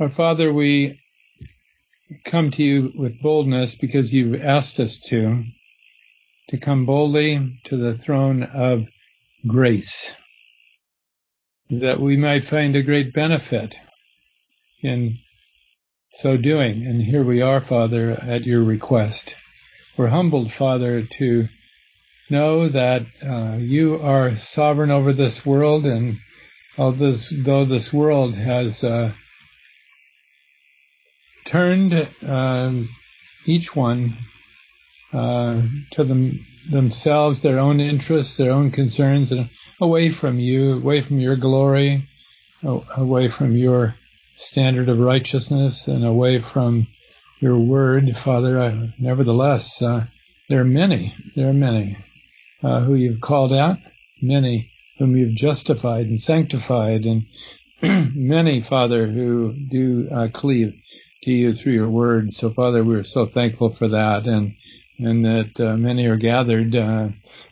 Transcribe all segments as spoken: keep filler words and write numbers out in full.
Our Father, we come to you with boldness because you've asked us to, to come boldly to the throne of grace, that we might find a great benefit in so doing. And here we are, Father, at your request. We're humbled, Father, to know that uh, you are sovereign over this world, and this, though this world has uh, turned uh, each one uh, to them, themselves, their own interests, their own concerns, and away from you, away from your glory, away from your standard of righteousness, and away from your word, Father. Uh, nevertheless, uh, there are many, there are many uh, who you've called out, many whom you've justified and sanctified, and many, Father, who do uh, cleave to you through your word. So, Father, we're so thankful for that, and and that uh, many are gathered uh,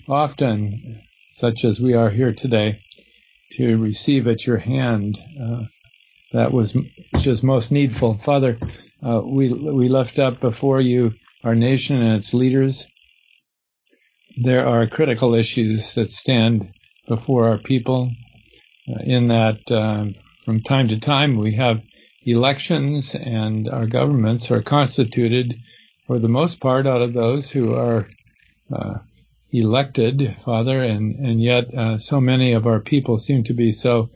often, such as we are here today, to receive at your hand uh, that was which is most needful. Father, uh, we we lift up before you our nation and its leaders. There are critical issues that stand before our people, uh, in that uh, from time to time we have elections, and our governments are constituted for the most part out of those who are uh, elected, Father, and, and yet uh, so many of our people seem to be so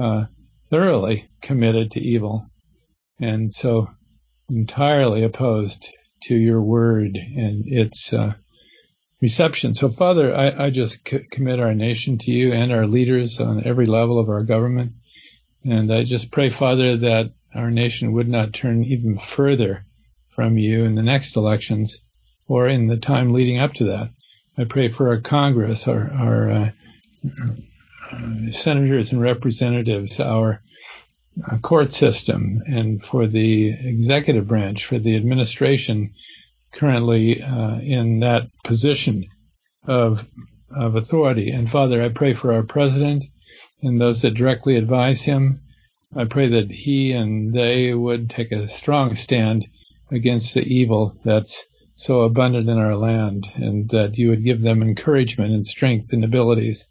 uh, thoroughly committed to evil and so entirely opposed to your word and its uh, reception. So, Father, I, I just c- commit our nation to you and our leaders on every level of our government. And I just pray, Father, that our nation would not turn even further from you in the next elections or in the time leading up to that. I pray for our Congress, our, our uh, senators and representatives, our uh, court system, and for the executive branch, for the administration currently uh, in that position of of authority. And, Father, I pray for our president and those that directly advise him. I pray that he and they would take a strong stand against the evil that's so abundant in our land, and that you would give them encouragement and strength and abilities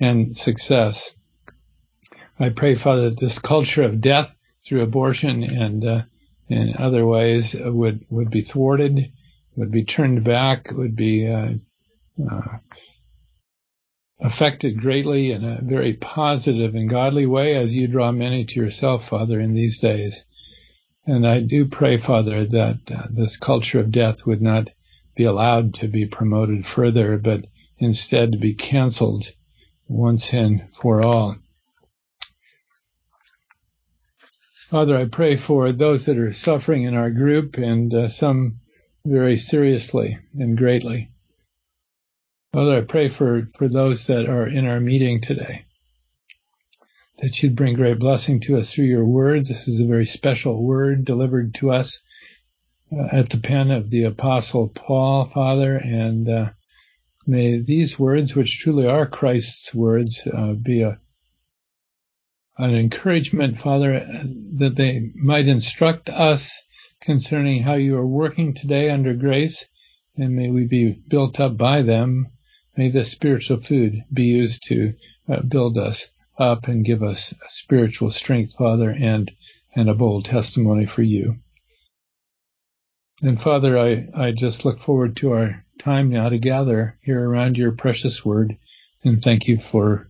and success. I pray, Father, that this culture of death through abortion and uh, and other ways would, would be thwarted, would be turned back, would be uh, uh affected greatly in a very positive and godly way as you draw many to yourself, Father, in these days. And I do pray, Father, that uh, this culture of death would not be allowed to be promoted further, but instead be canceled once and for all. Father, I pray for those that are suffering in our group, and uh, some very seriously and greatly. Father, I pray for, for those that are in our meeting today, that you'd bring great blessing to us through your word. This is a very special word delivered to us uh, at the pen of the Apostle Paul, Father, and uh, may these words, which truly are Christ's words, uh, be a, an encouragement, Father, that they might instruct us concerning how you are working today under grace, and may we be built up by them. May this spiritual food be used to uh, build us up and give us spiritual strength, Father, and, and a bold testimony for you. And, Father, I, I just look forward to our time now to gather here around your precious word, and thank you for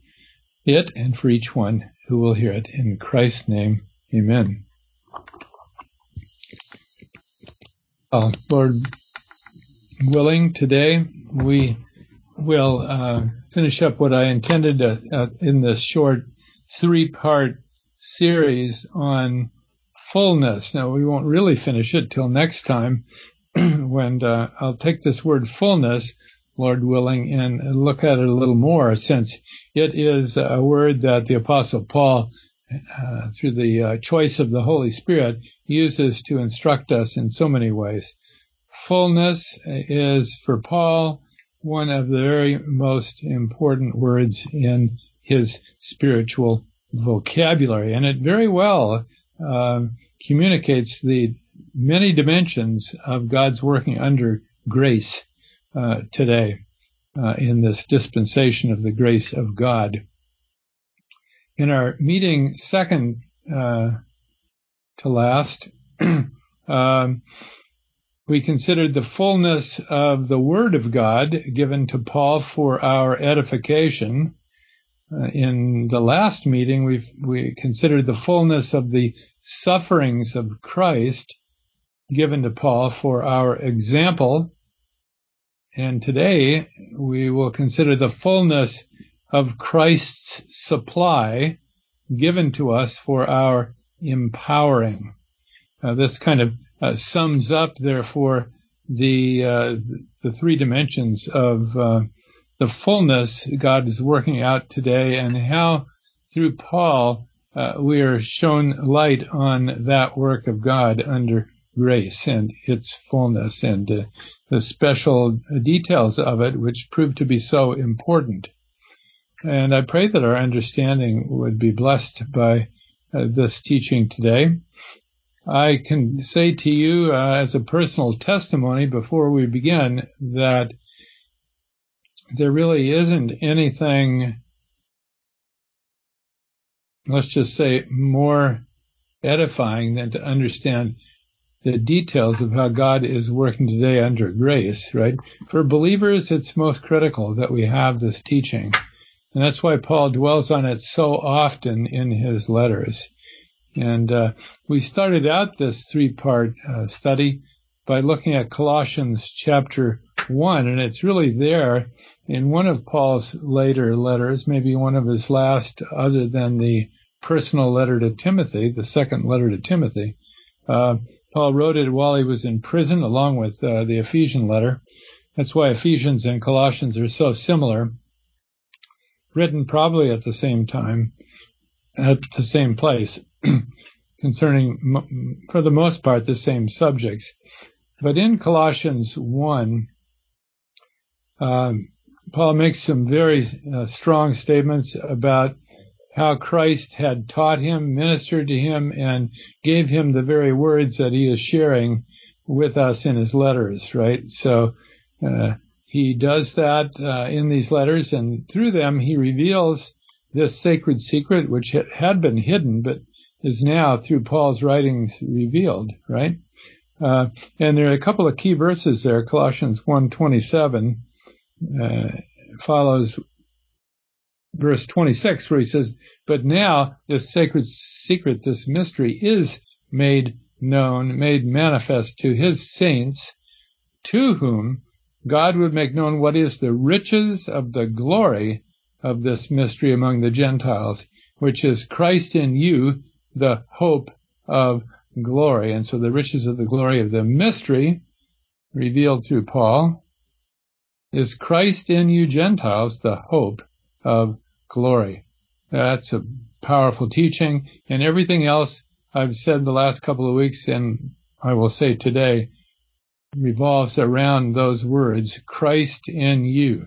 it and for each one who will hear it. In Christ's name, amen. Uh, Lord willing, today we will uh, finish up what I intended to, uh, in this short three-part series on fullness. Now, we won't really finish it till next time when uh, I'll take this word fullness, Lord willing, and look at it a little more, since it is a word that the Apostle Paul, uh, through the uh, choice of the Holy Spirit, uses to instruct us in so many ways. Fullness is, for Paul, one of the very most important words in his spiritual vocabulary, and it very well uh, communicates the many dimensions of God's working under grace uh, today uh, in this dispensation of the grace of God. In our meeting second uh, to last, um, we considered the fullness of the Word of God given to Paul for our edification. Uh, in the last meeting, we we considered the fullness of the sufferings of Christ given to Paul for our example. And today, we will consider the fullness of Christ's supply given to us for our empowering. Uh, this kind of uh, sums up, therefore, the uh, the three dimensions of uh, the fullness God is working out today, and how through Paul uh, we are shown light on that work of God under grace and its fullness and uh, the special details of it, which prove to be so important. And I pray that our understanding would be blessed by uh, this teaching today. I can say to you uh, as a personal testimony before we begin that there really isn't anything, let's just say, more edifying than to understand the details of how God is working today under grace, right? For believers, it's most critical that we have this teaching. And that's why Paul dwells on it so often in his letters. And uh, we started out this three-part uh, study by looking at Colossians chapter one, and it's really there in one of Paul's later letters, maybe one of his last, other than the personal letter to Timothy, the second letter to Timothy. Uh, Paul wrote it while he was in prison, along with uh, the Ephesian letter. That's why Ephesians and Colossians are so similar, written probably at the same time, at the same place, concerning, for the most part, the same subjects. But in Colossians one, um, Paul makes some very uh, strong statements about how Christ had taught him, ministered to him, and gave him the very words that he is sharing with us in his letters, right? So uh, he does that uh, in these letters, and through them he reveals this sacred secret, which had been hidden, but is now, through Paul's writings, revealed, right? Uh, and there are a couple of key verses there. Colossians one twenty-seven uh, follows verse twenty-six, where he says, "But now this sacred secret, this mystery, is made known, made manifest to his saints, to whom God would make known what is the riches of the glory of this mystery among the Gentiles, which is Christ in you, the hope of glory." And so the riches of the glory of the mystery revealed through Paul is Christ in you Gentiles, the hope of glory. That's a powerful teaching. And everything else I've said the last couple of weeks, and I will say today, revolves around those words, Christ in you,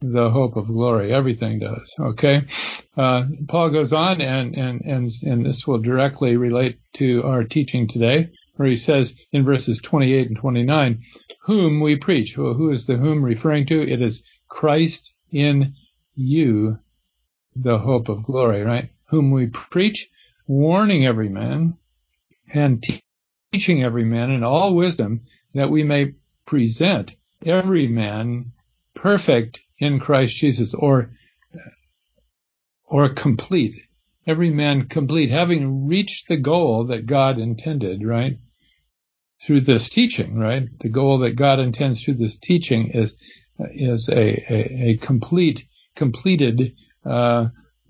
the hope of glory. Everything does. Okay. Uh, Paul goes on, and, and, and, and this will directly relate to our teaching today, where he says in verses twenty-eight and twenty-nine, "Whom we preach." Well, who is the whom referring to? It is Christ in you, the hope of glory, right? "Whom we preach, warning every man and te- teaching every man in all wisdom, that we may present every man perfect in Christ Jesus," or or complete, every man complete, having reached the goal that God intended, right? Through this teaching, right? The goal that God intends through this teaching is is a a, a complete, completed uh,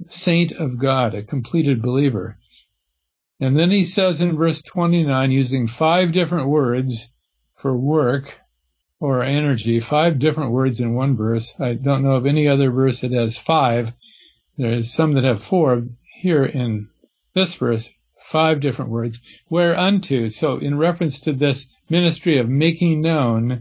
saint of God, a completed believer. And then he says in verse twenty-nine, using five different words for work or energy, five different words in one verse. I don't know of any other verse that has five. There's some that have four. Here in this verse, five different words. "Whereunto," so in reference to this ministry of making known uh,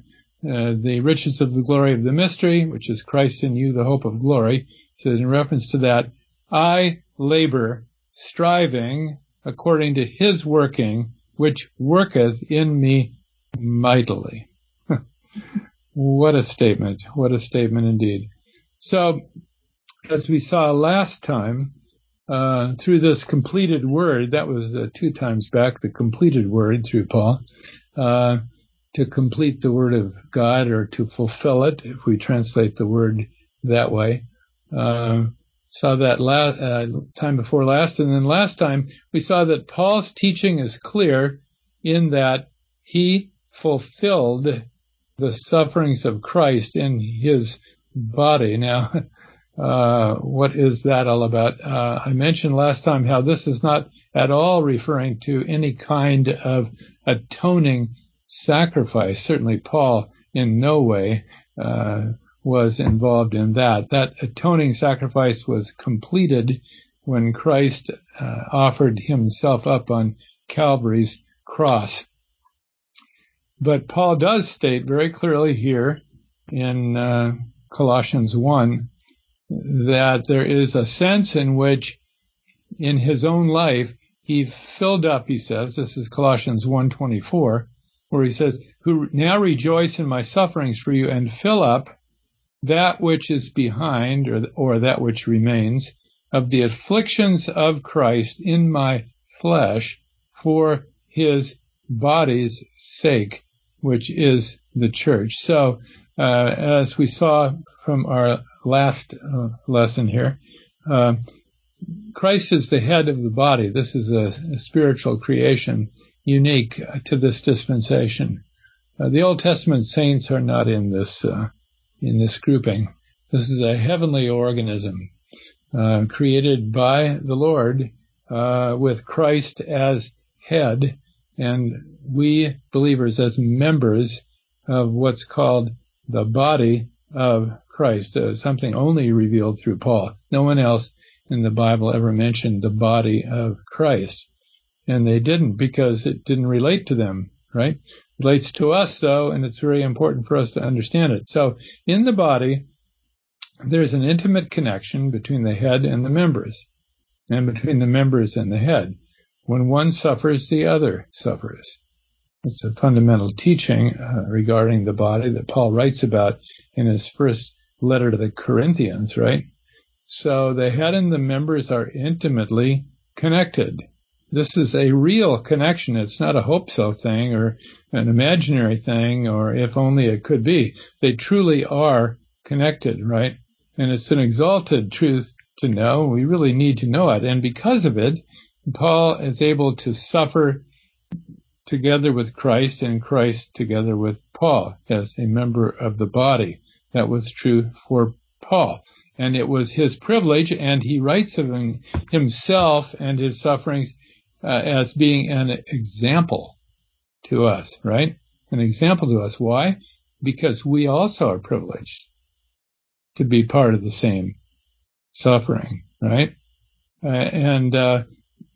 the riches of the glory of the mystery, which is Christ in you, the hope of glory. So in reference to that, "I labor, striving," according to his working, which worketh in me mightily. What a statement. What a statement indeed. So, as we saw last time, uh, through this completed word, that was uh, two times back, the completed word through Paul, uh, to complete the word of God, or to fulfill it, if we translate the word that way. Uh, saw that last, uh, time before last, and then last time we saw that Paul's teaching is clear in that he fulfilled the sufferings of Christ in his body. Now, uh, what is that all about? Uh, I mentioned last time how this is not at all referring to any kind of atoning sacrifice. Certainly Paul in no way, uh, was involved in that. That atoning sacrifice was completed when Christ uh, offered himself up on Calvary's cross. But Paul does state very clearly here in uh, Colossians one that there is a sense in which in his own life he filled up, he says, this is Colossians one twenty-four, where he says, who now rejoice in my sufferings for you and fill up that which is behind, or, or that which remains, of the afflictions of Christ in my flesh for his body's sake, which is the church. So, uh, as we saw from our last uh, lesson here, uh, Christ is the head of the body. This is a, a spiritual creation unique to this dispensation. Uh, the Old Testament saints are not in this uh, in this grouping. This is a heavenly organism uh, created by the Lord uh, with Christ as head, and we believers as members of what's called the body of Christ, uh, something only revealed through Paul. No one else in the Bible ever mentioned the body of Christ, and they didn't because it didn't relate to them, right? Relates to us, though, and it's very important for us to understand it. So in the body, there's an intimate connection between the head and the members, and between the members and the head. When one suffers, the other suffers. It's a fundamental teaching uh, regarding the body that Paul writes about in his first letter to the Corinthians, right? So the head and the members are intimately connected. This is a real connection. It's not a hope-so thing or an imaginary thing, or if only it could be. They truly are connected, right? And it's an exalted truth to know. We really need to know it. And because of it, Paul is able to suffer together with Christ and Christ together with Paul as a member of the body. That was true for Paul. And it was his privilege, and he writes of himself and his sufferings Uh, as being an example to us, right? An example to us. Why? Because we also are privileged to be part of the same suffering, right? Uh, and uh,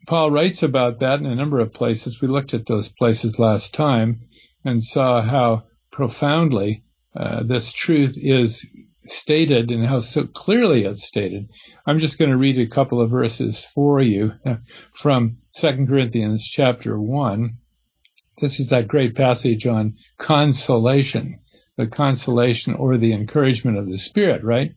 Paul writes about that in a number of places. We looked at those places last time and saw how profoundly uh, this truth is stated and how so clearly it's stated. I'm just going to read a couple of verses for you from Second Corinthians chapter one. This is that great passage on consolation, the consolation or the encouragement of the Spirit, right?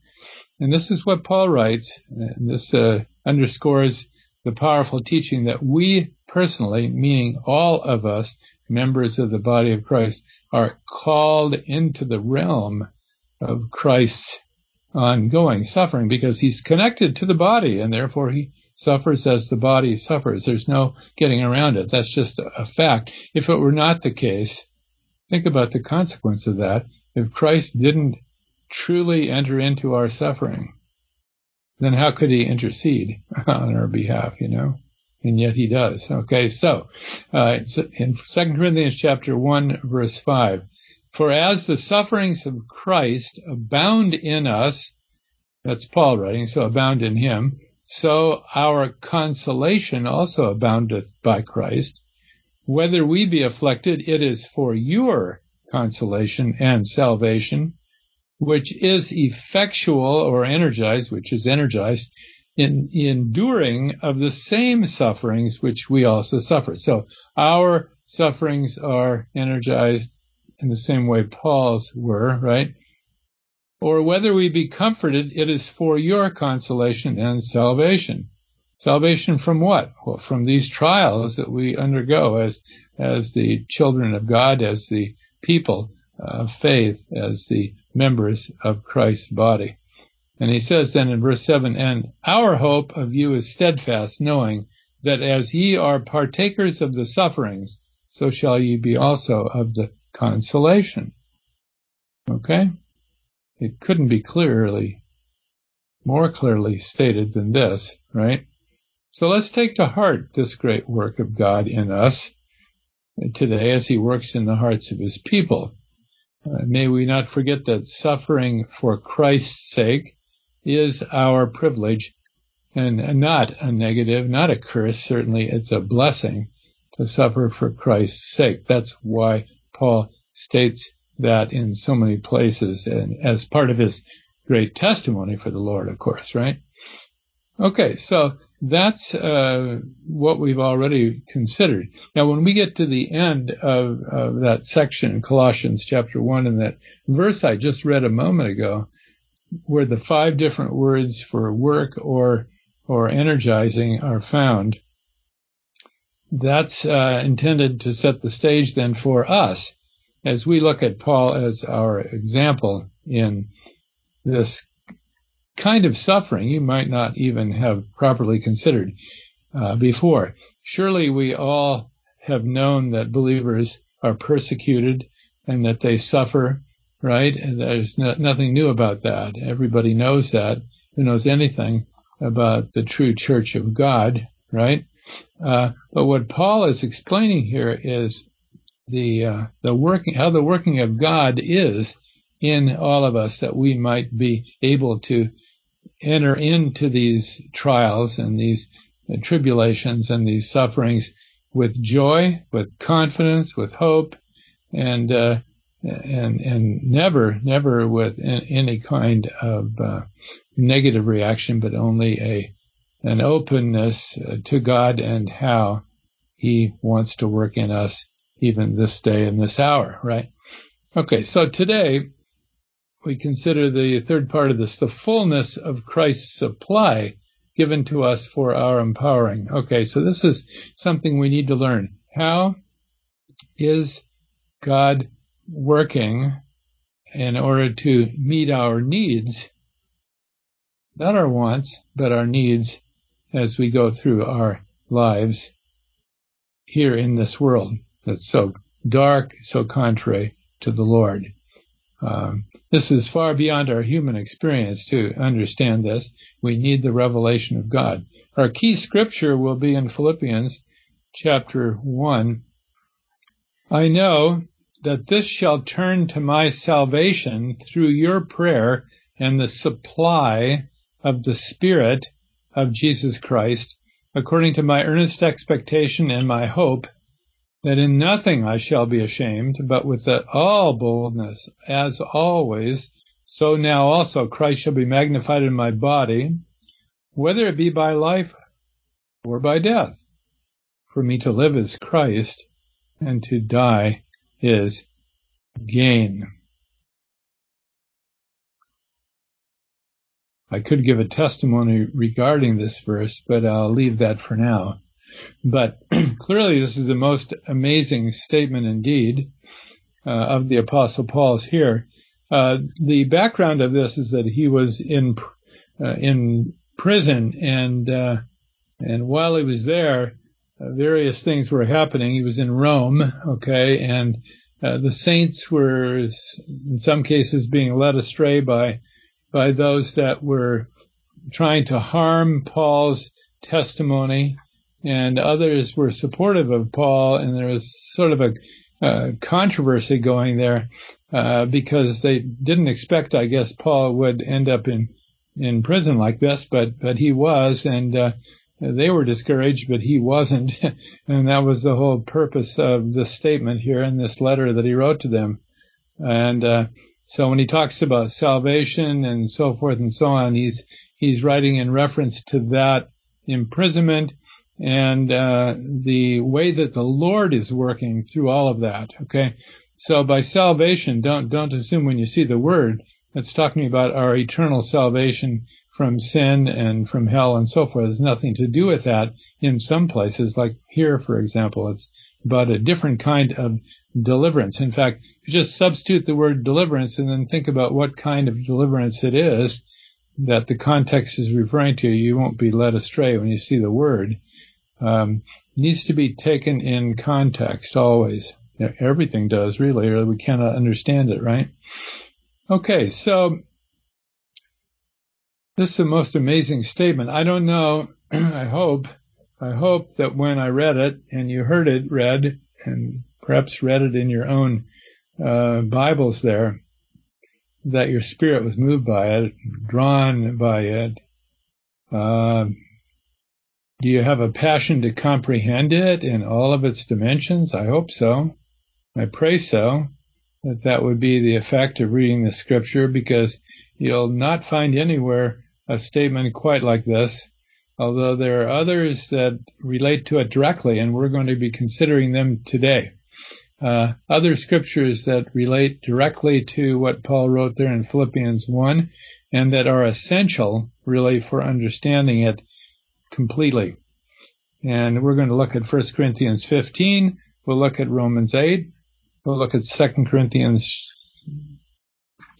And this is what Paul writes. This uh, underscores the powerful teaching that we personally, meaning all of us, members of the body of Christ, are called into the realm of Christ's ongoing suffering, because he's connected to the body, and therefore he suffers as the body suffers. There's no getting around it. That's just a fact. If it were not the case, think about the consequence of that. If Christ didn't truly enter into our suffering, then how could he intercede on our behalf, you know? And yet he does. Okay, so uh, in Second Corinthians chapter one, verse five, for as the sufferings of Christ abound in us, that's Paul writing, so abound in him, so our consolation also aboundeth by Christ. Whether we be afflicted, it is for your consolation and salvation, which is effectual or energized, which is energized in enduring of the same sufferings which we also suffer. So our sufferings are energized in the same way Paul's were, right? Or whether we be comforted, it is for your consolation and salvation. Salvation from what? Well, from these trials that we undergo as as the children of God, as the people of faith, as the members of Christ's body. And he says then in verse seven, and our hope of you is steadfast, knowing that as ye are partakers of the sufferings, so shall ye be also of the consolation. Okay? It couldn't be clearly, more clearly stated than this, right? So let's take to heart this great work of God in us today as he works in the hearts of his people. Uh, may we not forget that suffering for Christ's sake is our privilege and not a negative, not a curse. Certainly it's a blessing to suffer for Christ's sake. That's why Paul states that in so many places and as part of his great testimony for the Lord, of course, right? Okay, so that's uh what we've already considered. Now, when we get to the end of, of that section, Colossians chapter one, and that verse I just read a moment ago, where the five different words for work or or energizing are found, that's uh intended to set the stage then for us as we look at Paul as our example in this kind of suffering you might not even have properly considered uh, before. Surely we all have known that believers are persecuted and that they suffer, right? And there's no, nothing new about that. Everybody knows that, who knows anything about the true church of God, right? Uh, but what Paul is explaining here is the uh, the working, how the working of God is in all of us, that we might be able to enter into these trials and these tribulations and these sufferings with joy, with confidence, with hope, and uh, and and never, never with any kind of uh, negative reaction, but only a an openness to God and how He wants to work in us, even this day and this hour, right? Okay, so today we consider the third part of this, the fullness of Christ's supply given to us for our empowering. Okay, so this is something we need to learn. How is God working in order to meet our needs, not our wants, but our needs as we go through our lives here in this world that's so dark, so contrary to the Lord? Um, this is far beyond our human experience to understand this. We need the revelation of God. Our key scripture will be in Philippians chapter one. I know that this shall turn to my salvation through your prayer and the supply of the Spirit of Jesus Christ, according to my earnest expectation and my hope, that in nothing I shall be ashamed, but with that all boldness, as always, so now also Christ shall be magnified in my body, whether it be by life or by death. For me to live is Christ, and to die is gain. I could give a testimony regarding this verse, but I'll leave that for now. But clearly this is the most amazing statement indeed uh, of the Apostle Paul's here. Uh, the background of this is that he was in uh, in prison, and uh, and while he was there, uh, various things were happening. He was in Rome, okay, and uh, the saints were in some cases being led astray by by those that were trying to harm Paul's testimony. And others were supportive of Paul, and there was sort of a uh, controversy going there uh, because they didn't expect, I guess, Paul would end up in, in prison like this, but, but he was, and uh, they were discouraged, but he wasn't. And that was the whole purpose of this statement here in this letter that he wrote to them. And uh, so when he talks about salvation and so forth and so on, he's he's writing in reference to that imprisonment and uh, the way that the Lord is working through all of that. Okay, so by salvation, don't don't assume when you see the word that's talking about our eternal salvation from sin and from hell and so forth. There's nothing to do with that in some places, like here, for example. It's but a different kind of deliverance. In fact, if you just substitute the word deliverance and then think about what kind of deliverance it is that the context is referring to, you won't be led astray when you see the word. Um, needs to be taken in context always. You know, everything does, really, or we cannot understand it, right? Okay, so this is the most amazing statement. I don't know, I hope, I hope that when I read it and you heard it read, and perhaps read it in your own uh, Bibles there, that your spirit was moved by it, drawn by it. Uh, do you have a passion to comprehend it in all of its dimensions? I hope so. I pray so. That that would be the effect of reading the scripture, because you'll not find anywhere a statement quite like this, although there are others that relate to it directly, and we're going to be considering them today. Uh, other scriptures that relate directly to what Paul wrote there in Philippians one, and that are essential, really, for understanding it completely. And we're going to look at First Corinthians fifteen, we'll look at Romans eight, we'll look at Second Corinthians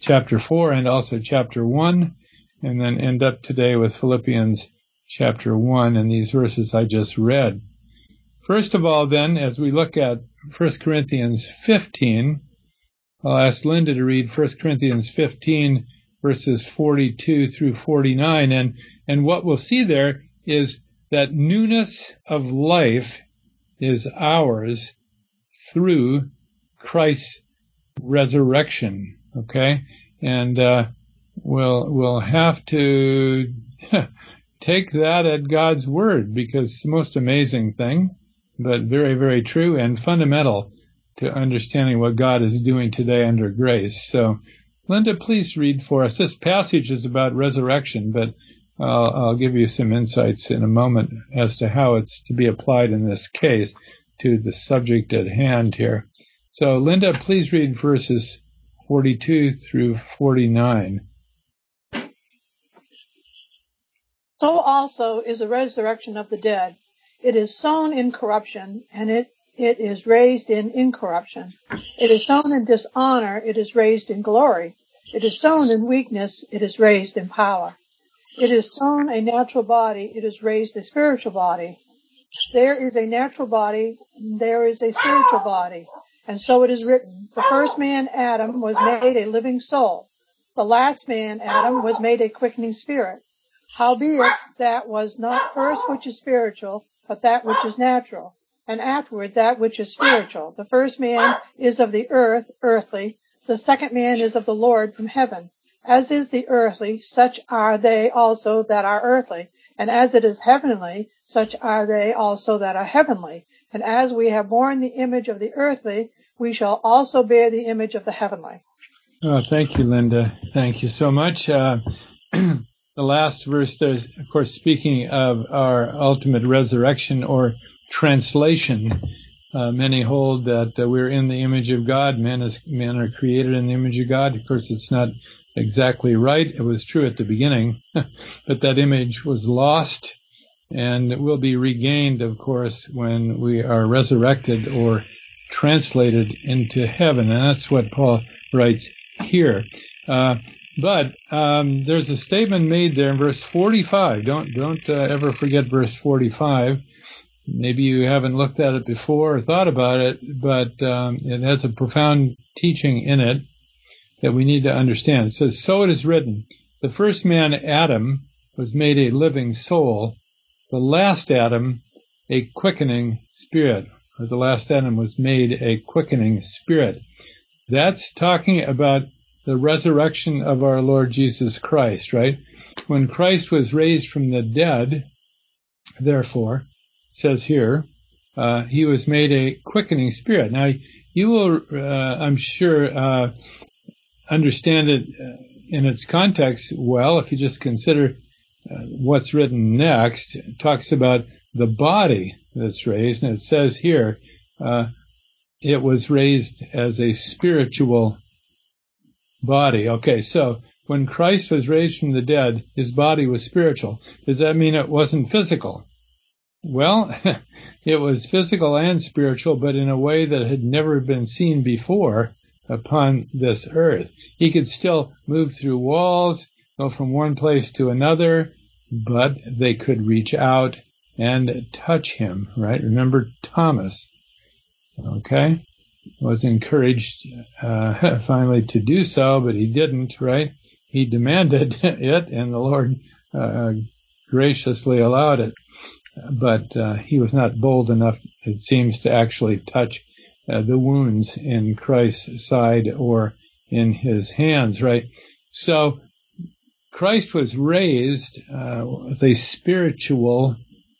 chapter four and also chapter one, and then end up today with Philippians chapter one and these verses I just read. First of all, then, as we look at First Corinthians fifteen, I'll ask Linda to read First Corinthians fifteen, verses forty-two through forty-nine, and, and what we'll see there is that newness of life is ours through Christ's resurrection, okay? And uh, we'll we'll have to take that at God's word, because it's the most amazing thing, but very, very true and fundamental to understanding what God is doing today under grace. So, Linda, please read for us. This passage is about resurrection, but I'll, I'll give you some insights in a moment as to how it's to be applied in this case to the subject at hand here. So, Linda, please read verses forty-two through forty-nine. So also is the resurrection of the dead. It is sown in corruption, and it, it is raised in incorruption. It is sown in dishonor, it is raised in glory. It is sown in weakness, it is raised in power. It is sown a natural body, it is raised a spiritual body. There is a natural body, there is a spiritual body. And so it is written, the first man, Adam, was made a living soul. The last man, Adam, was made a quickening spirit. Howbeit, that was not first which is spiritual, but that which is natural, and afterward that which is spiritual. The first man is of the earth, earthly. The second man is of the Lord from heaven. As is the earthly, such are they also that are earthly. And as it is heavenly, such are they also that are heavenly. And as we have borne the image of the earthly, we shall also bear the image of the heavenly. Oh, thank you, Linda. Thank you so much. Uh, the last verse there is, of course, speaking of our ultimate resurrection or translation. Uh, many hold that uh, we're in the image of God. Men, is, men are created in the image of God. Of course, it's not exactly right. It was true at the beginning, but that image was lost. And it will be regained, of course, when we are resurrected or translated into heaven. And that's what Paul writes here. Uh, but um, there's a statement made there in verse forty-five. Don't don't uh, ever forget verse forty-five. Maybe you haven't looked at it before or thought about it, but um, it has a profound teaching in it that we need to understand. It says, so it is written, the first man, Adam, was made a living soul. The last Adam, a quickening spirit. Or the last Adam was made a quickening spirit. That's talking about the resurrection of our Lord Jesus Christ, right? When Christ was raised from the dead, therefore, it says here, uh, he was made a quickening spirit. Now, you will, uh, I'm sure, uh, understand it in its context well if you just consider what's written next talks about the body that's raised, and it says here uh, it was raised as a spiritual body. Okay, so when Christ was raised from the dead, his body was spiritual. Does that mean it wasn't physical? Well, it was physical and spiritual, but in a way that had never been seen before upon this earth. He could still move through walls, go from one place to another, but they could reach out and touch him, right? Remember Thomas, okay? Was encouraged uh, finally to do so, but he didn't, right? He demanded it, and the Lord uh, graciously allowed it. But uh, he was not bold enough, it seems, to actually touch uh, the wounds in Christ's side or in his hands, right? So Christ was raised uh, with a spiritual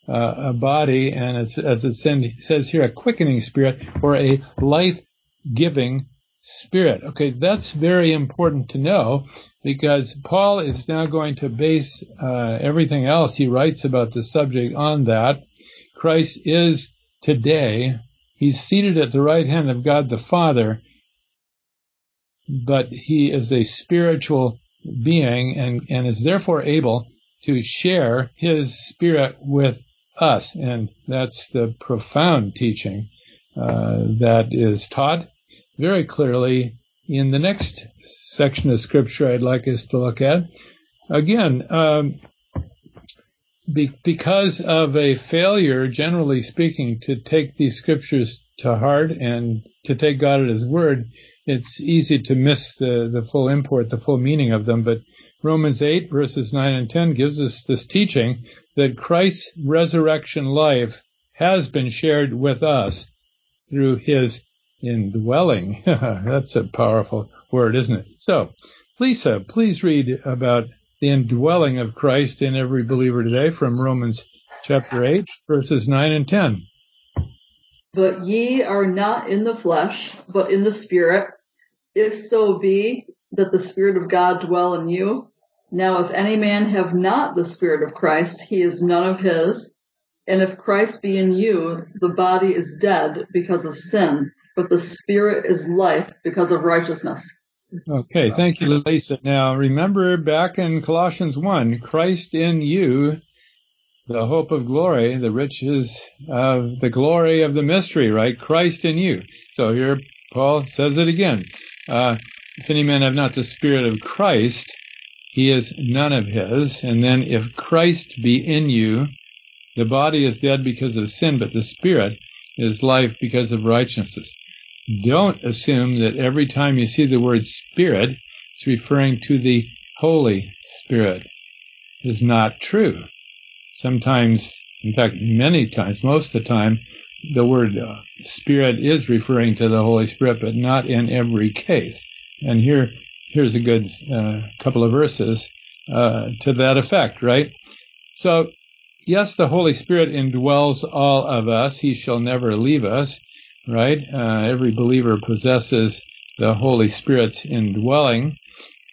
uh, a body, and as, as it says here, a quickening spirit or a life-giving spirit. Okay, that's very important to know, because Paul is now going to base uh, everything else he writes about the subject on that. Christ is today, he's seated at the right hand of God the Father, but he is a spiritual being and, and is therefore able to share his spirit with us. And that's the profound teaching uh, that is taught very clearly in the next section of Scripture I'd like us to look at. Again, um, be, because of a failure, generally speaking, to take these Scriptures to heart and to take God at his word, it's easy to miss the, the full import, the full meaning of them. But Romans eight, verses nine and ten gives us this teaching that Christ's resurrection life has been shared with us through his indwelling. That's a powerful word, isn't it? So, Lisa, please read about the indwelling of Christ in every believer today from Romans chapter eight, verses nine and ten. But ye are not in the flesh, but in the Spirit, if so be that the Spirit of God dwell in you. Now if any man have not the Spirit of Christ, he is none of his. And if Christ be in you, the body is dead because of sin, but the Spirit is life because of righteousness. Okay, thank you, Lisa. Now, remember back in Colossians one, Christ in you, the hope of glory, the riches of the glory of the mystery, right? Christ in you. So here Paul says it again. Uh, if any man have not the Spirit of Christ, he is none of his. And then if Christ be in you, the body is dead because of sin, but the Spirit is life because of righteousness. Don't assume that every time you see the word Spirit, it's referring to the Holy Spirit. It's not true. Sometimes, in fact, many times, most of the time, the word uh, Spirit is referring to the Holy Spirit, but not in every case. And here, here's a good uh, couple of verses uh, to that effect, right? So, yes, the Holy Spirit indwells all of us. He shall never leave us. Right? Uh, every believer possesses the Holy Spirit's indwelling,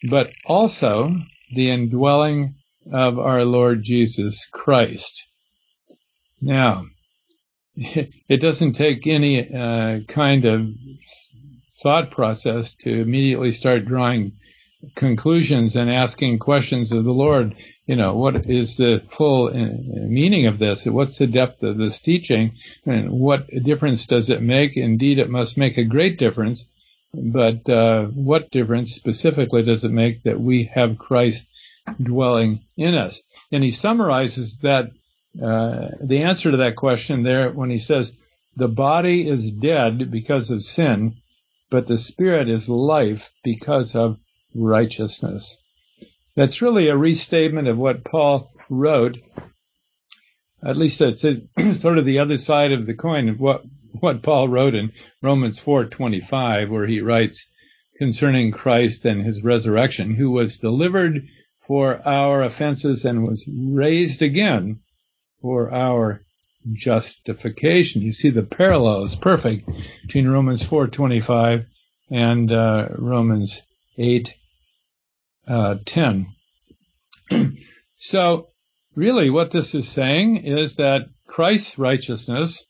but also the indwelling of our Lord Jesus Christ. Now, it doesn't take any uh, kind of thought process to immediately start drawing conclusions and asking questions of the Lord. You know, what is the full meaning of this? What's the depth of this teaching? And what difference does it make? Indeed, it must make a great difference. But uh, what difference specifically does it make that we have Christ dwelling in us? And he summarizes that uh, the answer to that question there when he says, the body is dead because of sin, but the Spirit is life because of righteousness. That's really a restatement of what Paul wrote. At least that's it, sort of the other side of the coin of what, what Paul wrote in Romans four twenty-five, where he writes concerning Christ and his resurrection, who was delivered for our offenses and was raised again for our justification. You see the parallel is perfect between Romans four twenty-five and uh, Romans eight. Uh, ten. So really what this is saying is that Christ's righteousness,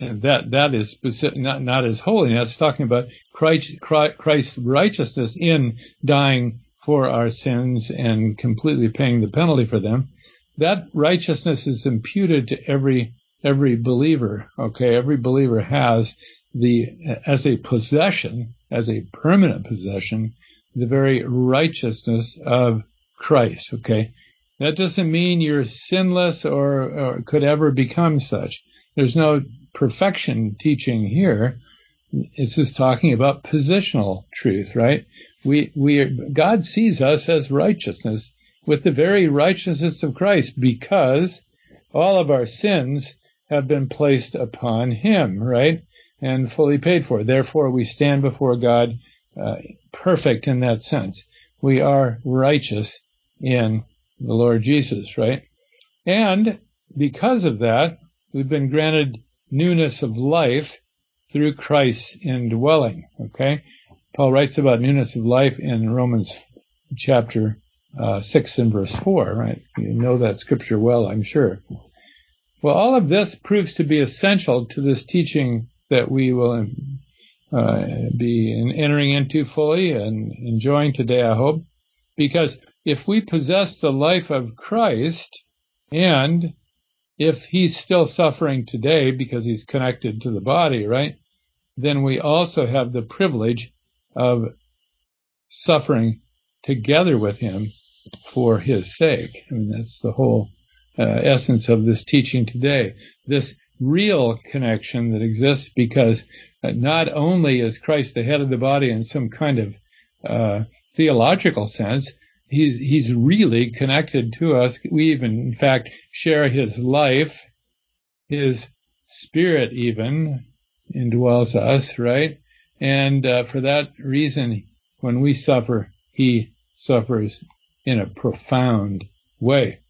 and that, that is specific, not, not his holiness, it's talking about Christ, Christ's righteousness in dying for our sins and completely paying the penalty for them. That righteousness is imputed to every every believer, okay? Every believer has the, as a possession, as a permanent possession, the very righteousness of Christ, okay? That doesn't mean you're sinless or, or could ever become such. There's no perfection teaching here. This is talking about positional truth, right? We, we are, God sees us as righteousness with the very righteousness of Christ because all of our sins have been placed upon him, right? And fully paid for. Therefore, we stand before God uh, perfect in that sense. We are righteous in the Lord Jesus, right? And because of that, we've been granted newness of life through Christ's indwelling, okay? Paul writes about newness of life in Romans chapter uh, six and verse four, right? You know that scripture well, I'm sure. Well, all of this proves to be essential to this teaching that we will uh, be entering into fully and enjoying today, I hope, because if we possess the life of Christ, and if he's still suffering today because he's connected to the body, right, then we also have the privilege of suffering together with him for his sake. I mean, that's the whole uh, essence of this teaching today, this real connection that exists because not only is Christ the head of the body in some kind of uh, theological sense, He's he's really connected to us. We even, in fact, share his life. His spirit even indwells us, right? And uh, for that reason, when we suffer, he suffers in a profound way.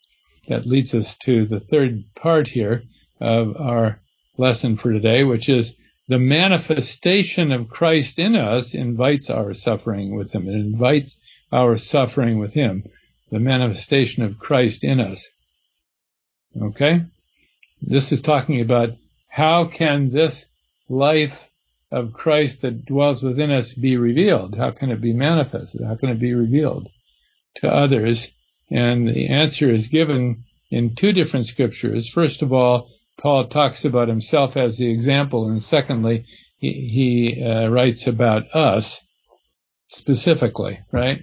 That leads us to the third part here of our lesson for today, which is the manifestation of Christ in us invites our suffering with him. It invites our suffering with him, the manifestation of Christ in us. Okay? This is talking about how can this life of Christ that dwells within us be revealed? How can it be manifested? How can it be revealed to others? And the answer is given in two different scriptures. First of all, Paul talks about himself as the example, and secondly, he, he uh, writes about us specifically, right?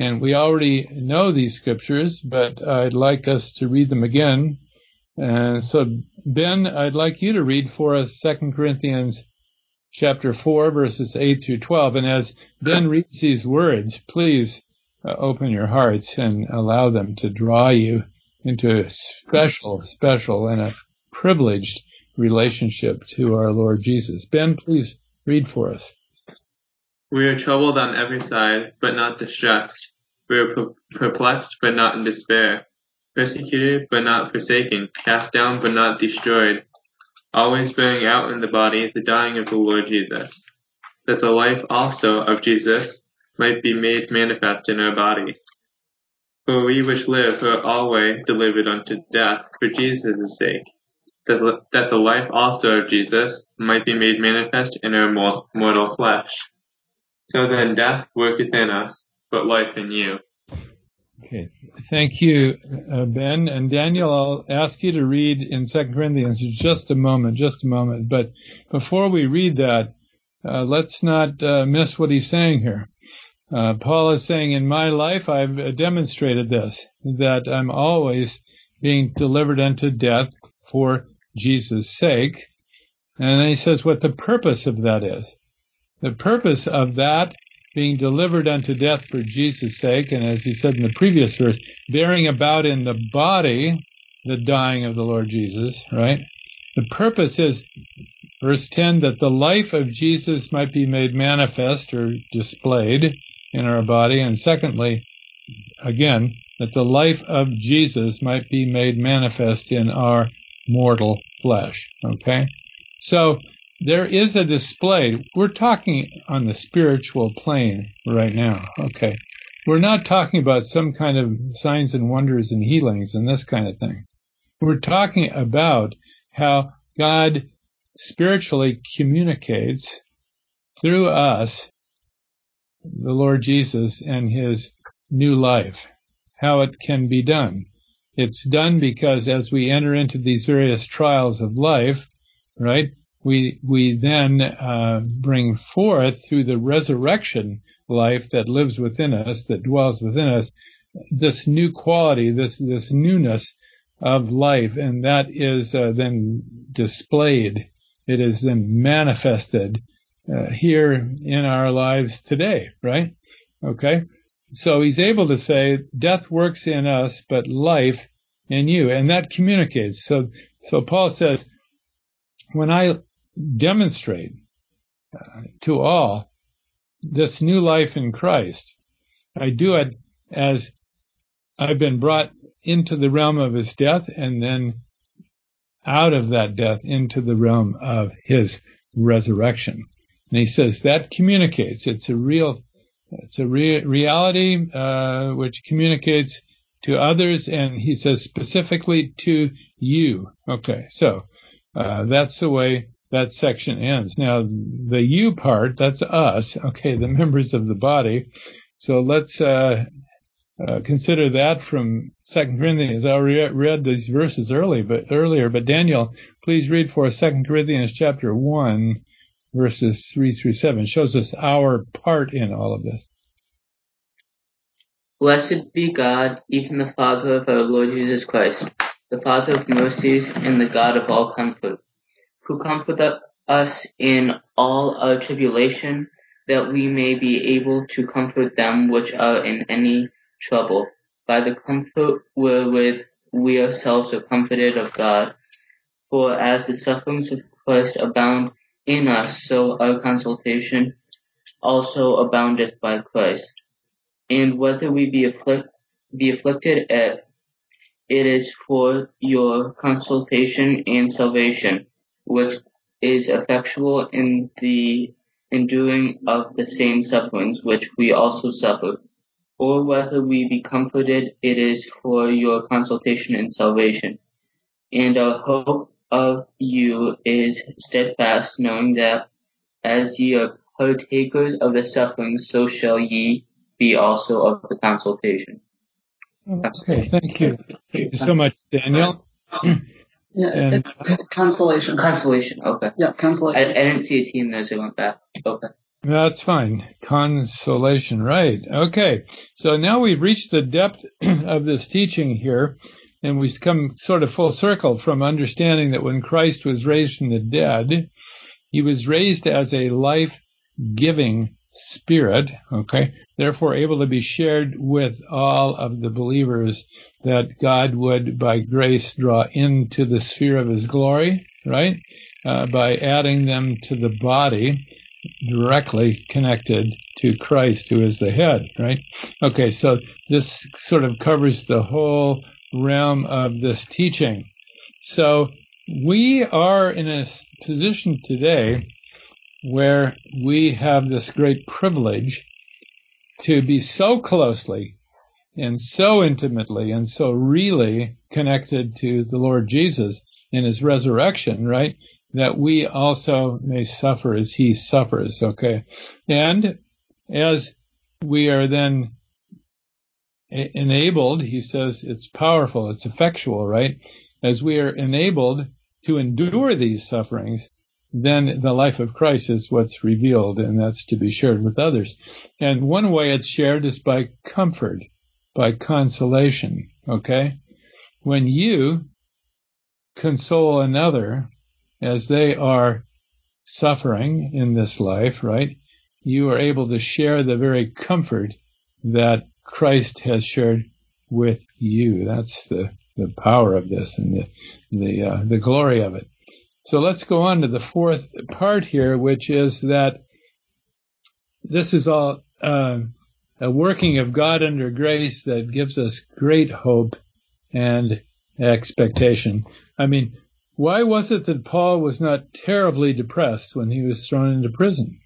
And we already know these scriptures, but I'd like us to read them again. And so, Ben, I'd like you to read for us Second Corinthians chapter four, verses eight through twelve. And as Ben reads these words, please uh, open your hearts and allow them to draw you into a special, special, and a privileged relationship to our Lord Jesus. Ben, please read for us. We are troubled on every side, but not distressed. We are per- perplexed, but not in despair. Persecuted, but not forsaken. Cast down, but not destroyed. Always bearing out in the body the dying of the Lord Jesus, that the life also of Jesus might be made manifest in our body. For we which live are always delivered unto death for Jesus' sake, that the life also of Jesus might be made manifest in our mortal flesh. So then death worketh in us, but life in you. Okay. Thank you, uh, Ben. And Daniel, I'll ask you to read in Second Corinthians in just a moment, just a moment. But before we read that, uh, let's not uh, miss what he's saying here. Uh, Paul is saying, in my life I've demonstrated this, that I'm always being delivered unto death for Jesus' sake. And then he says what the purpose of that is. The purpose of that being delivered unto death for Jesus' sake, and as he said in the previous verse, bearing about in the body the dying of the Lord Jesus, right? The purpose is, verse ten, that the life of Jesus might be made manifest or displayed in our body, and secondly, again, that the life of Jesus might be made manifest in our mortal flesh, okay? So, there is a display. We're talking on the spiritual plane right now. Okay. We're not talking about some kind of signs and wonders and healings and this kind of thing. We're talking about how God spiritually communicates through us, the Lord Jesus and his new life, how it can be done. It's done because as we enter into these various trials of life, right, we we then uh bring forth through the resurrection life that lives within us, that dwells within us, this new quality, this this newness of life, and that is uh, then displayed. It is then manifested uh, here in our lives today, right? Okay? So he's able to say, death works in us, but life in you. And that communicates. So, so Paul says, when I demonstrate uh, to all this new life in Christ, I do it as I've been brought into the realm of his death and then out of that death into the realm of his resurrection. And he says that communicates. It's a real It's a re- reality uh, which communicates to others, and he says specifically to you. Okay, so uh, that's the way that section ends. Now, the you part, that's us, okay, the members of the body. So let's uh, uh, consider that from Second Corinthians. I re- read these verses early, but, earlier, but Daniel, please read for us Second Corinthians chapter one. Verses three through seven shows us our part in all of this. Blessed be God, even the Father of our Lord Jesus Christ, the Father of mercies and the God of all comfort, who comforteth us in all our tribulation, that we may be able to comfort them which are in any trouble, by the comfort wherewith we ourselves are comforted of God. For as the sufferings of Christ abound in us, so our consolation also aboundeth by Christ. And whether we be, afflict, be afflicted, at, it is for your consolation and salvation, which is effectual in the enduring of the same sufferings which we also suffer. Or whether we be comforted, it is for your consolation and salvation. And our hope of you is steadfast, knowing that as ye are partakers of the suffering, so shall ye be also of the consolation. Okay, thank you. Thank you so much, Daniel. Yeah, and, it's consolation. Consolation, okay. Yeah, consolation. I, I didn't see a T in there, so I went back. Okay. That's fine. Consolation, right. Okay, so now we've reached the depth of this teaching here. And we come sort of full circle from understanding that when Christ was raised from the dead, he was raised as a life-giving spirit, okay, therefore able to be shared with all of the believers that God would, by grace, draw into the sphere of his glory, right, uh, by adding them to the body directly connected to Christ, who is the head, right? Okay, so this sort of covers the whole realm of this teaching. So we are in a position today where we have this great privilege to be so closely and so intimately and so really connected to the Lord Jesus in his resurrection, right? That we also may suffer as he suffers, okay? And as we are then enabled, he says, it's powerful, it's effectual, right? As we are enabled to endure these sufferings, then the life of Christ is what's revealed, and that's to be shared with others. And one way it's shared is by comfort, by consolation, okay? When you console another as they are suffering in this life, right, you are able to share the very comfort that Christ has shared with you. That's the, the power of this and the the, uh, the glory of it. So let's go on to the fourth part here, which is that this is all uh, a working of God under grace that gives us great hope and expectation. I mean, why was it that Paul was not terribly depressed when he was thrown into prison?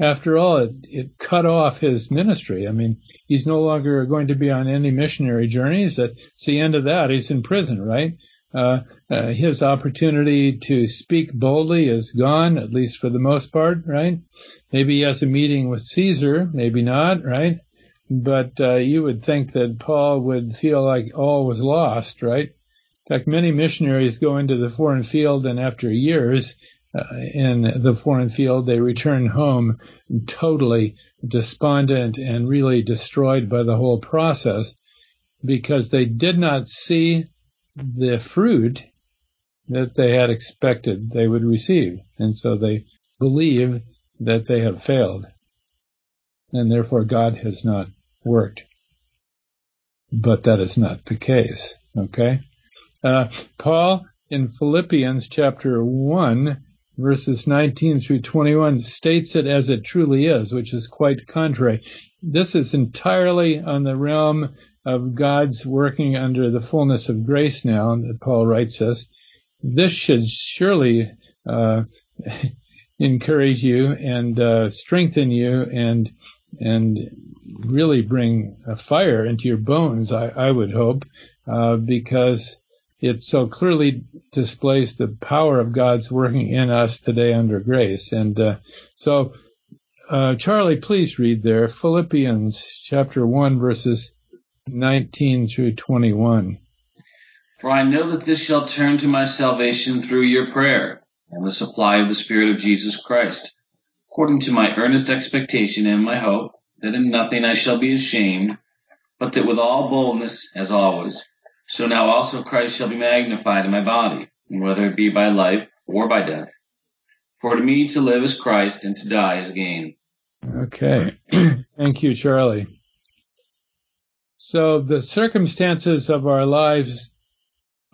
After all, it, it cut off his ministry. I mean, he's no longer going to be on any missionary journeys. That's the end of that. He's in prison, right? Uh, uh, his opportunity to speak boldly is gone, at least for the most part, right? Maybe he has a meeting with Caesar, maybe not, right? But uh, you would think that Paul would feel like all was lost, right? In fact, many missionaries go into the foreign field, and after years uh, in the foreign field, they return home totally despondent and really destroyed by the whole process, because they did not see the fruit that they had expected they would receive. And so they believe that they have failed, and therefore God has not worked. But that is not the case, okay? Uh, Paul, in Philippians chapter one, verses nineteen through twenty-one, states it as it truly is, which is quite contrary. This is entirely on the realm of God's working under the fullness of grace now, that Paul writes us. This should surely uh, encourage you and uh, strengthen you and and really bring a fire into your bones, I, I would hope, uh, because it so clearly displays the power of God's working in us today under grace. And uh, so, uh, Charlie, please read there, Philippians chapter one, verses nineteen through twenty-one. For I know that this shall turn to my salvation through your prayer and the supply of the Spirit of Jesus Christ, according to my earnest expectation and my hope, that in nothing I shall be ashamed, but that with all boldness, as always, so now also Christ shall be magnified in my body, and whether it be by life or by death. For to me to live is Christ, and to die is gain. Okay. Thank you, Charlie. So the circumstances of our lives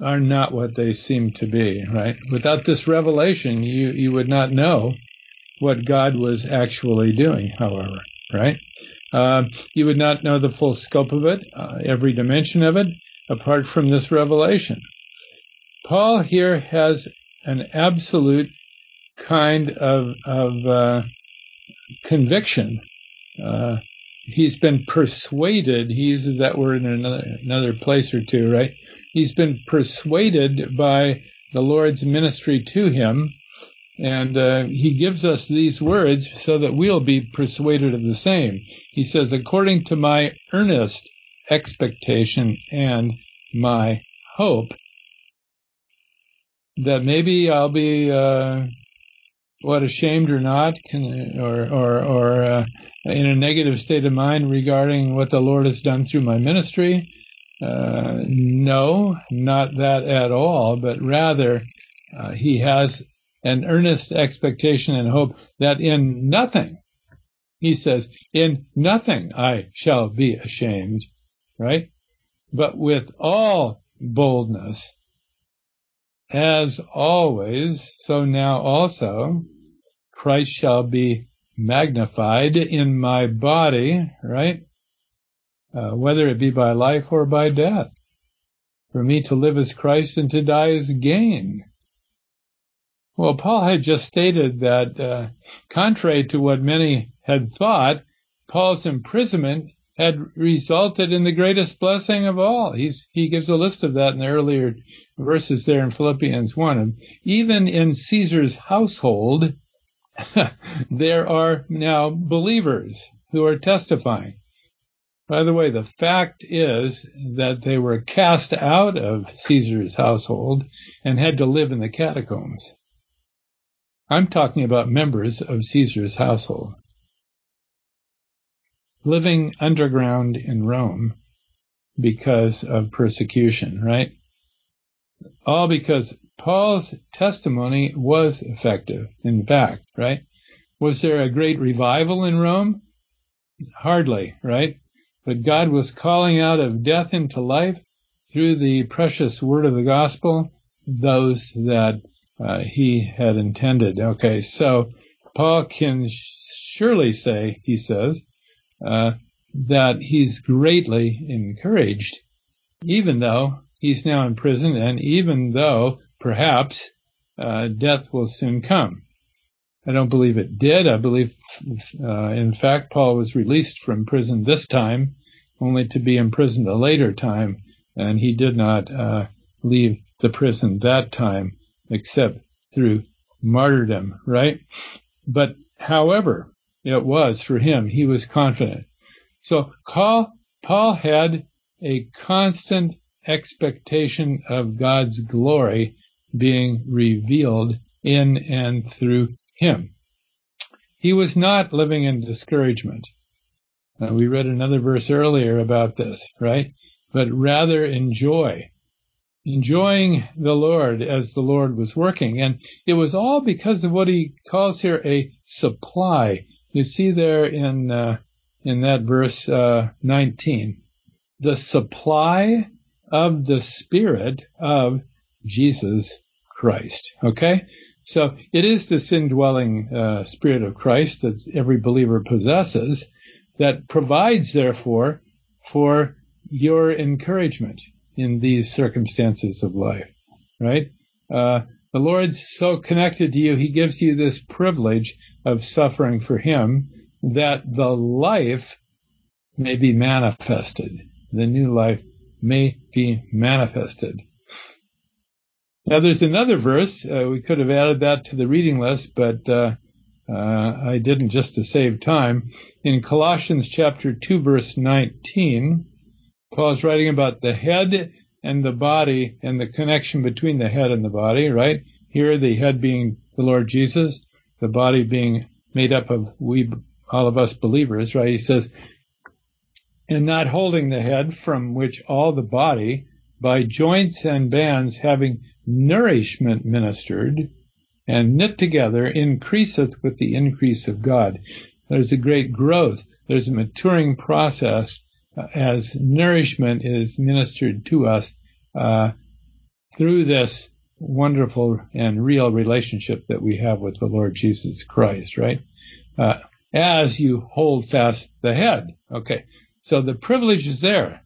are not what they seem to be, right? Without this revelation, you, you would not know what God was actually doing, however, right? Uh, you would not know the full scope of it, uh, every dimension of it, apart from this revelation. Paul here has an absolute kind of, of uh, conviction. Uh, he's been persuaded. He uses that word in another, another place or two, right? He's been persuaded by the Lord's ministry to him, and uh, he gives us these words so that we'll be persuaded of the same. He says, according to my earnest expectation and my hope, that maybe I'll be uh, what ashamed or not, can, or or, or uh, in a negative state of mind regarding what the Lord has done through my ministry. Uh, no, not that at all, but rather uh, he has an earnest expectation and hope that in nothing, he says, in nothing I shall be ashamed, right? But with all boldness, as always, so now also, Christ shall be magnified in my body, right? Uh, whether it be by life or by death. For me to live is Christ, and to die is gain. Well, Paul had just stated that, uh, contrary to what many had thought, Paul's imprisonment had resulted in the greatest blessing of all. He's, he gives a list of that in the earlier verses there in Philippians one. And even in Caesar's household, there are now believers who are testifying. By the way, the fact is that they were cast out of Caesar's household and had to live in the catacombs. I'm talking about members of Caesar's household, living underground in Rome because of persecution, right? All because Paul's testimony was effective, in fact, right? Was there a great revival in Rome? Hardly, right? But God was calling out of death into life through the precious word of the gospel those that uh, he had intended. Okay, so Paul can surely say, he says, uh, that he's greatly encouraged, even though he's now in prison and even though perhaps uh, death will soon come. I don't believe it did. I believe, uh, in fact, Paul was released from prison this time, only to be imprisoned a later time, and he did not uh, leave the prison that time, except through martyrdom, right? But however it was for him, he was confident. So Paul, Paul had a constant expectation of God's glory being revealed in and through him. He was not living in discouragement. Uh, we read another verse earlier about this, right? But rather enjoy, enjoying the Lord as the Lord was working. And it was all because of what he calls here a supply. You see there in uh, in that verse uh, nineteen, the supply of the Spirit of Jesus Christ, okay? So it is this indwelling uh, Spirit of Christ that every believer possesses that provides, therefore, for your encouragement in these circumstances of life, right? Uh, the Lord's so connected to you, he gives you this privilege of suffering for him that the life may be manifested, the new life may be manifested. Now, there's another verse. Uh, we could have added that to the reading list, but uh, uh, I didn't just to save time. In Colossians chapter two, verse nineteen, Paul's writing about the head and the body and the connection between the head and the body, right? Here, the head being the Lord Jesus, the body being made up of we, all of us believers, right? He says, and not holding the head, from which all the body, by joints and bands having nourishment ministered and knit together, increaseth with the increase of God. There's a great growth. There's a maturing process uh, as nourishment is ministered to us uh, through this wonderful and real relationship that we have with the Lord Jesus Christ, right? Uh, as you hold fast the head. Okay, so the privilege is there.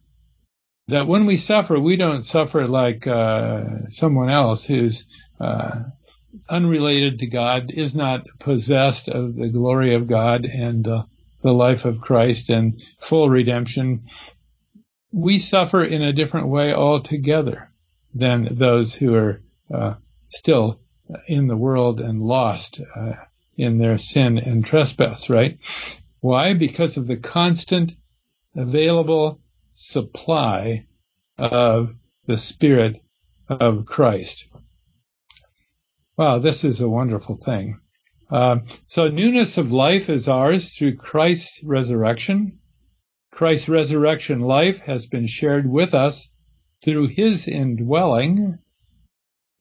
That when we suffer, we don't suffer like uh, someone else who's uh, unrelated to God, is not possessed of the glory of God and uh, the life of Christ and full redemption. We suffer in a different way altogether than those who are uh, still in the world and lost uh, in their sin and trespass, right? Why? Because of the constant available supply of the Spirit of Christ. Wow, this is a wonderful thing. Uh, so newness of life is ours through Christ's resurrection. Christ's resurrection life has been shared with us through his indwelling.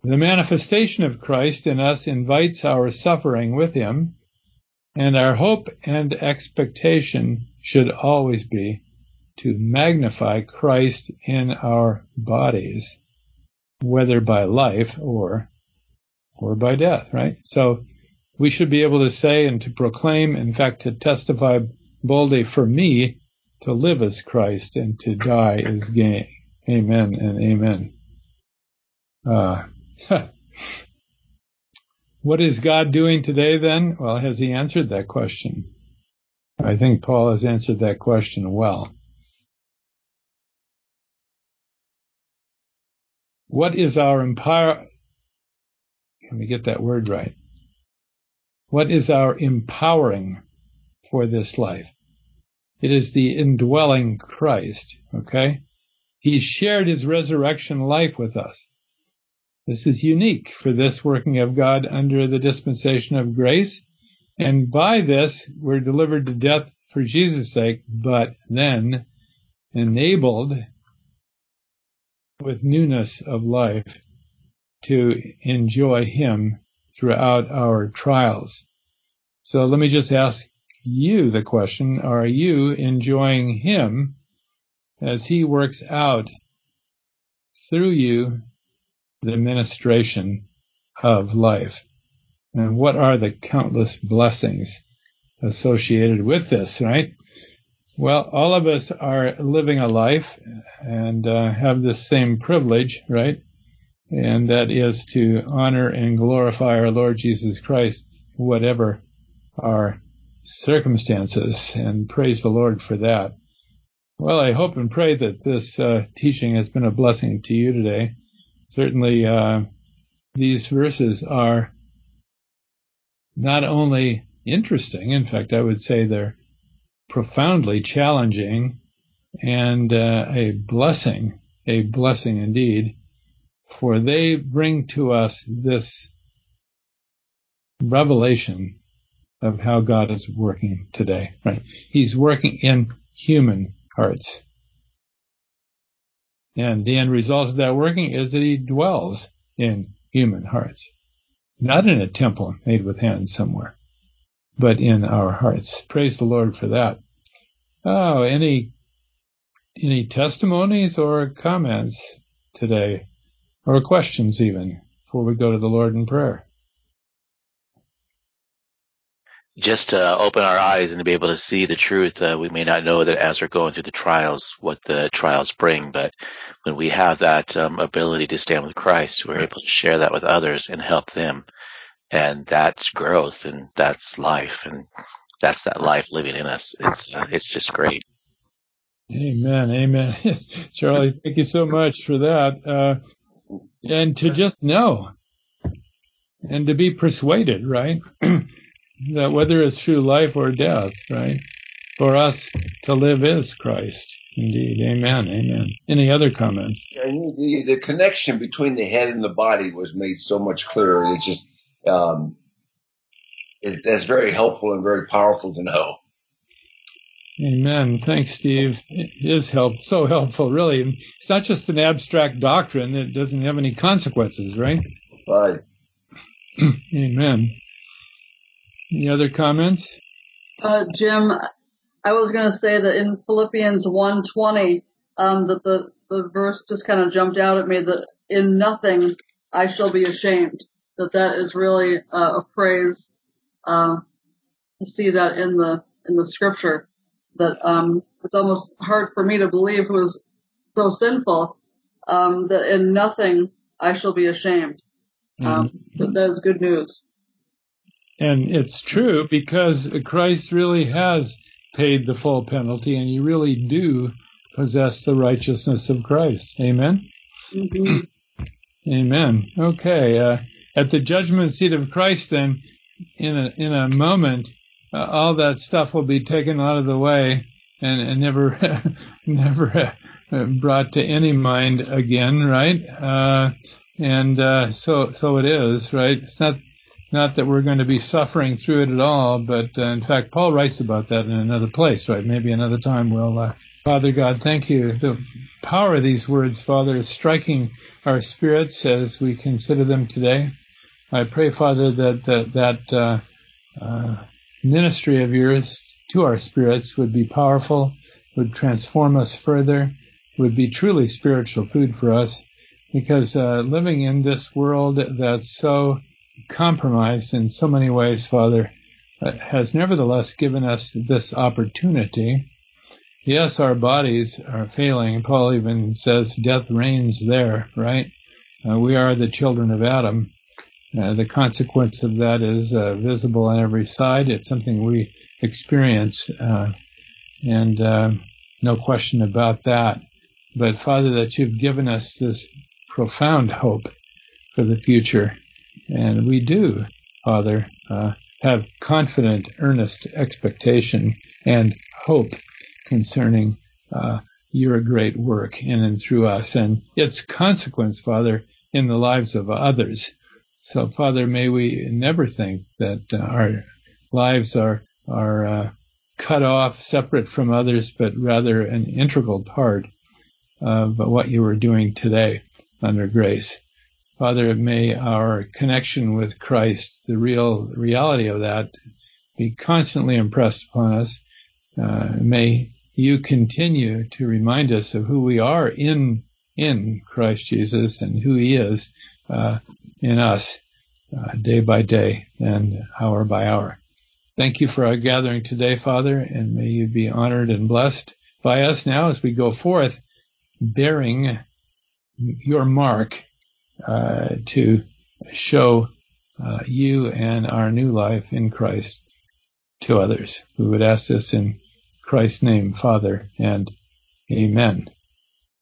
The manifestation of Christ in us invites our suffering with him, and our hope and expectation should always be to magnify Christ in our bodies, whether by life or or by death, right? So we should be able to say and to proclaim, in fact, to testify boldly, for me to live is Christ and to die is gain. Amen and amen. Uh, what is God doing today then? Well, has he answered that question? I think Paul has answered that question well. What is our empower? Let me get that word right. What is our empowering for this life? It is the indwelling Christ, okay? He shared his resurrection life with us. This is unique for this working of God under the dispensation of grace. And by this, we're delivered to death for Jesus' sake, but then enabled with newness of life to enjoy him throughout our trials. So let me just ask you the question, are you enjoying him as he works out through you the ministration of life? And what are the countless blessings associated with this, right? Well, all of us are living a life and uh, have the same privilege, right? And that is to honor and glorify our Lord Jesus Christ whatever our circumstances, and praise the Lord for that. Well, I hope and pray that this uh, teaching has been a blessing to you today. Certainly, uh, these verses are not only interesting, in fact, I would say they're profoundly challenging and uh, a blessing, a blessing indeed, for they bring to us this revelation of how God is working today, right? He's working in human hearts. And the end result of that working is that he dwells in human hearts, not in a temple made with hands somewhere, but in our hearts. Praise the Lord for that. Oh, any any testimonies or comments today, or questions even, before we go to the Lord in prayer? Just to open our eyes and to be able to see the truth. Uh, we may not know that as we're going through the trials, what the trials bring, but when we have that um, ability to stand with Christ, we're able to share that with others and help them. And that's growth, and that's life, and that's that life living in us. It's uh, it's just great. Amen, amen. Charlie, thank you so much for that. Uh, and to just know and to be persuaded, right? That whether it's through life or death, right? For us to live is Christ. Indeed. Amen. Amen. Any other comments? Yeah, the, the connection between the head and the body was made so much clearer. It's just, um, it, that's very helpful and very powerful to know. Amen. Thanks, Steve. It is help, so helpful, really. It's not just an abstract doctrine that doesn't have any consequences, right? Right. Amen. Any other comments? Uh, Jim, I was going to say that in Philippians one twenty, um, that the, the verse just kind of jumped out at me, that in nothing I shall be ashamed, that that is really uh, a phrase uh, to see that in the in the scripture, that um, it's almost hard for me to believe, who is so sinful, um, that in nothing I shall be ashamed. Um, mm-hmm. That, that is good news. And it's true, because Christ really has paid the full penalty, and you really do possess the righteousness of Christ. Amen? Mm-hmm. Amen. Okay. Uh, at the judgment seat of Christ, then, in a, in a moment, uh, all that stuff will be taken out of the way and, and never never brought to any mind again, right? Uh, and uh, so so it is, right? It's not... Not that we're going to be suffering through it at all, but uh, in fact, Paul writes about that in another place, right? Maybe another time we'll, uh, Father God, thank you. The power of these words, Father, is striking our spirits as we consider them today. I pray, Father, that that, that uh, uh, ministry of yours to our spirits would be powerful, would transform us further, would be truly spiritual food for us, because uh, living in this world that's so compromised in so many ways, Father, uh, has nevertheless given us this opportunity. Yes, our bodies are failing. Paul even says death reigns there, right? Uh, we are the children of Adam. Uh, the consequence of that is uh, visible on every side. It's something we experience, uh, and uh, no question about that. But, Father, that you've given us this profound hope for the future. And we do, Father, uh, have confident, earnest expectation and hope concerning uh, your great work in and through us and its consequence, Father, in the lives of others. So, Father, may we never think that uh, our lives are, are uh, cut off, separate from others, but rather an integral part of what you are doing today under grace. Father, may our connection with Christ, the real reality of that, be constantly impressed upon us. Uh, may you continue to remind us of who we are in in Christ Jesus and who he is uh, in us uh, day by day and hour by hour. Thank you for our gathering today, Father, and may you be honored and blessed by us now as we go forth bearing your mark, Uh, to show uh, you and our new life in Christ to others. We would ask this in Christ's name, Father, and Amen.